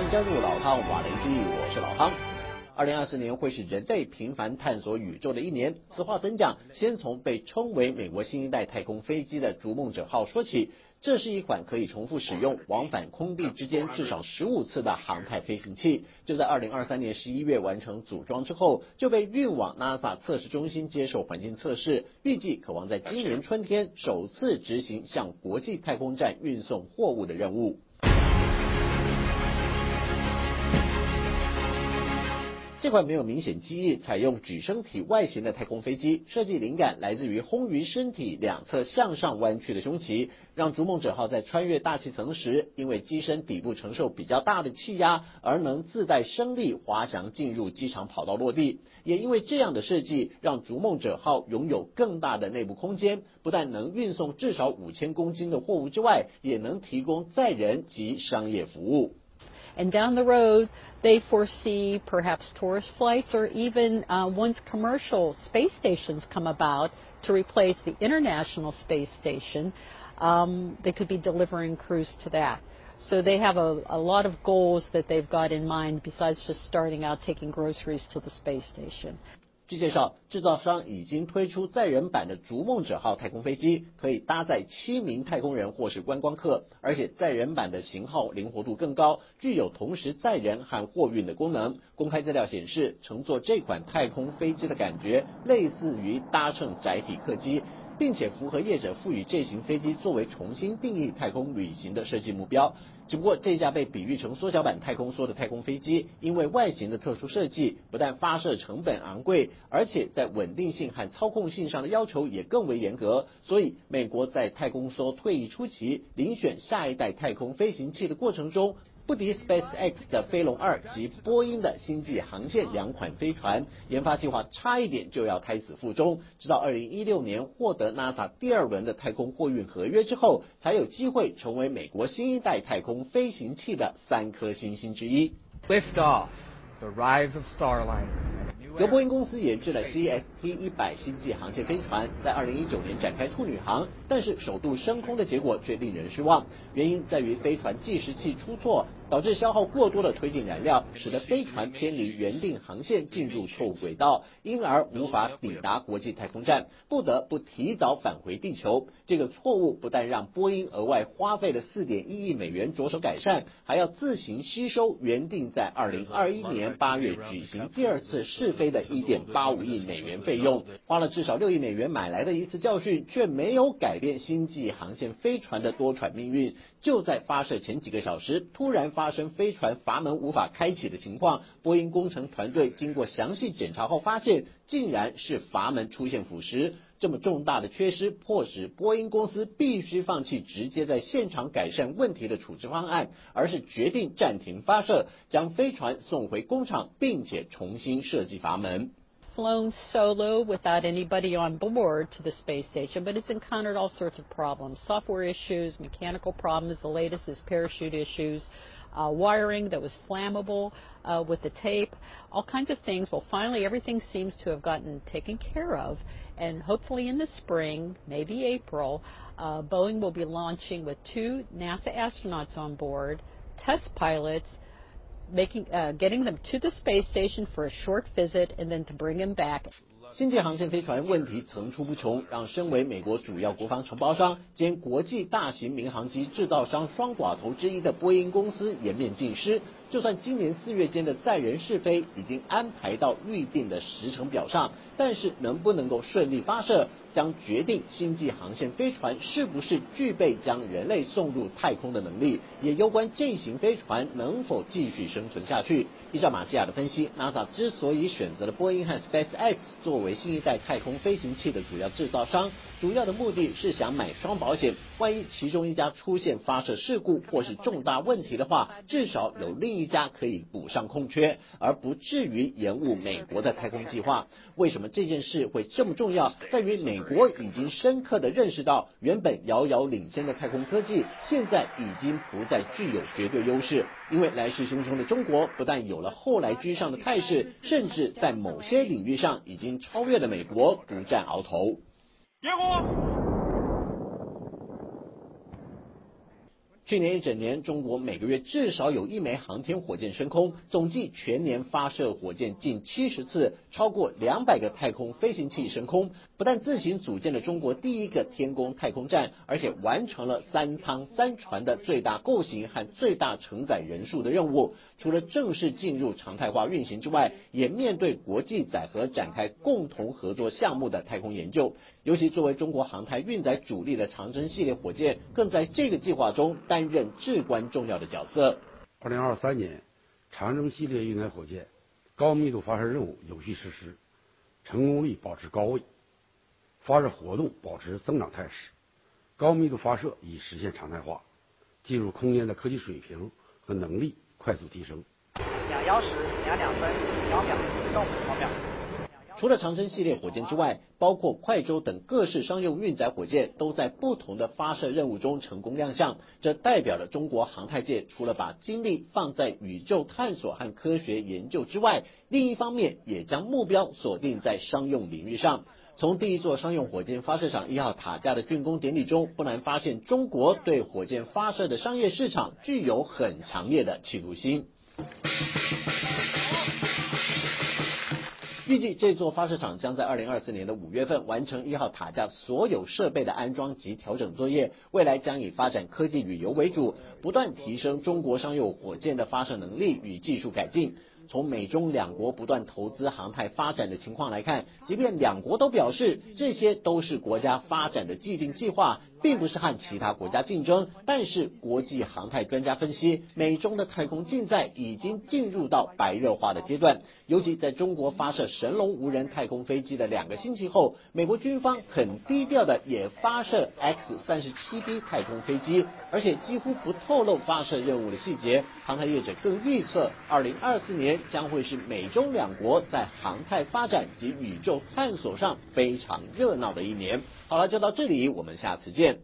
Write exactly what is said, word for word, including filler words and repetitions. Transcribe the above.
欢迎加入老汤瓦雷基，我是老汤。二零二四年会是人类频繁探索宇宙的一年。此话怎讲？先从被称为美国新一代太空飞机的“逐梦者号”说起。这是一款可以重复使用、往返空地之间至少十五次的航太飞行器。就在二零二三年十一月完成组装之后，就被运往 NASA 测试中心接受环境测试，预计可望在今年春天首次执行向国际太空站运送货物的任务。这款没有明显机翼、采用矩身体外形的太空飞机，设计灵感来自于轰鱼身体两侧向上弯曲的胸鳍，让逐梦者号在穿越大气层时，因为机身底部承受比较大的气压，而能自带升力滑翔进入机场跑道落地。也因为这样的设计，让逐梦者号拥有更大的内部空间，不但能运送至少五千公斤的货物之外，也能提供载人及商业服务。And down the road, they foresee perhaps tourist flights or even uh, once commercial space stations come about to replace the International Space Station, um, they could be delivering crews to that. So they have a, a lot of goals that they've got in mind besides just starting out taking groceries to the space station.据介绍，制造商已经推出载人版的逐梦者号太空飞机，可以搭载七名太空人或是观光客，而且载人版的型号灵活度更高，具有同时载人和货运的功能。公开资料显示，乘坐这款太空飞机的感觉类似于搭乘窄体客机，并且符合业者赋予这型飞机作为重新定义太空旅行的设计目标。只不过这架被比喻成缩小版太空梭的太空飞机，因为外形的特殊设计，不但发射成本昂贵，而且在稳定性和操控性上的要求也更为严格，所以美国在太空梭退役初期遴选下一代太空飞行器的过程中，不敌 SpaceX 的飞龙二及波音的星际航线两款飞船，研发计划差一点就要胎死腹中，直到二零一六年获得 NASA 第二轮的太空货运合约之后，才有机会成为美国新一代太空飞行器的三颗星星之一。Lift off, the rise of Starliner.由波音公司研制的 C S T 一百 星际航线飞船在二零一九年展开处女航，但是首度升空的结果却令人失望。原因在于飞船计时器出错，导致消耗过多的推进燃料，使得飞船偏离原定航线进入错误轨道，因而无法抵达国际太空站，不得不提早返回地球。这个错误不但让波音额外花费了 四点一亿美元着手改善，还要自行吸收原定在二零二一年八月举行第二次试飞的 一点八五亿美元费用。花了至少六亿美元买来的一次教训，却没有改变星际航线飞船的多舛命运。就在发射前几个小时，突然发生飞船阀门无法开启的情况，波音工程团队经过详细检查后发现，竟然是阀门出现腐蚀。这么重大的缺失，迫使波音公司必须放弃直接在现场改善问题的处置方案，而是决定暂停发射，将飞船送回工厂，并且重新设计阀门。Flown solo without anybody on board to the space station, but it's encountered all sorts of problems. Software issues, mechanical problems, the latest is parachute issues, uh, wiring that was flammable uh, with the tape, all kinds of things. Well, finally, everything seems to have gotten taken care of, and hopefully in the spring, maybe April, uh, Boeing will be launching with two NASA astronauts on board, test pilots,Making, uh, getting them to the space station for a short visit and then to bring them back.星际航线飞船问题层出不穷，让身为美国主要国防承包商兼国际大型民航机制造商双寡头之一的波音公司颜面尽失。就算今年四月间的载人试飞已经安排到预定的时程表上，但是能不能够顺利发射，将决定星际航线飞船是不是具备将人类送入太空的能力，也攸关这型飞船能否继续生存下去。依照马西亚的分析， NASA 之所以选择了波音和 SpaceX 做作为新一代太空飞行器的主要制造商，主要的目的是想买双保险，万一其中一家出现发射事故或是重大问题的话，至少有另一家可以补上空缺，而不至于延误美国的太空计划。为什么这件事会这么重要，在于美国已经深刻地认识到，原本遥遥领先的太空科技现在已经不再具有绝对优势，因为来势汹汹的中国不但有了后来居上的态势，甚至在某些领域上已经超越了美国，独占鳌头。结果去年一整年，中国每个月至少有一枚航天火箭升空，总计全年发射火箭近七十次，超过两百个太空飞行器升空。不但自行组建了中国第一个天宫太空站，而且完成了三舱三船的最大构型和最大承载人数的任务。除了正式进入常态化运行之外，也面对国际载荷展开共同合作项目的太空研究。尤其作为中国航太运载主力的长征系列火箭，更在这个计划中担任至关重要的角色。二零二三年，长征系列运载火箭高密度发射任务有序实施，成功率保持高位，发射活动保持增长态势，高密度发射已实现常态化，进入空间的科技水平和能力快速提升。两幺十，两两分，秒秒自动跑秒。除了长征系列火箭之外，包括快舟等各式商用运载火箭都在不同的发射任务中成功亮相，这代表了中国航太界除了把精力放在宇宙探索和科学研究之外，另一方面也将目标锁定在商用领域上。从第一座商用火箭发射场一号塔架的竣工典礼中，不难发现中国对火箭发射的商业市场具有很强烈的企图心。预计这座发射场将在二零二四年的五月份完成一号塔架所有设备的安装及调整作业，未来将以发展科技旅游为主，不断提升中国商用火箭的发射能力与技术改进。从美中两国不断投资航太发展的情况来看，即便两国都表示这些都是国家发展的既定计划，并不是和其他国家竞争，但是国际航太专家分析，美中的太空竞赛已经进入到白热化的阶段。尤其在中国发射神龙无人太空飞机的两个星期后，美国军方很低调的也发射 X 三十七 B 太空飞机，而且几乎不透露发射任务的细节。航太业者更预测二零二四年将会是美中两国在航太发展及宇宙探索上非常热闹的一年。好了，就到这里，我们下次见。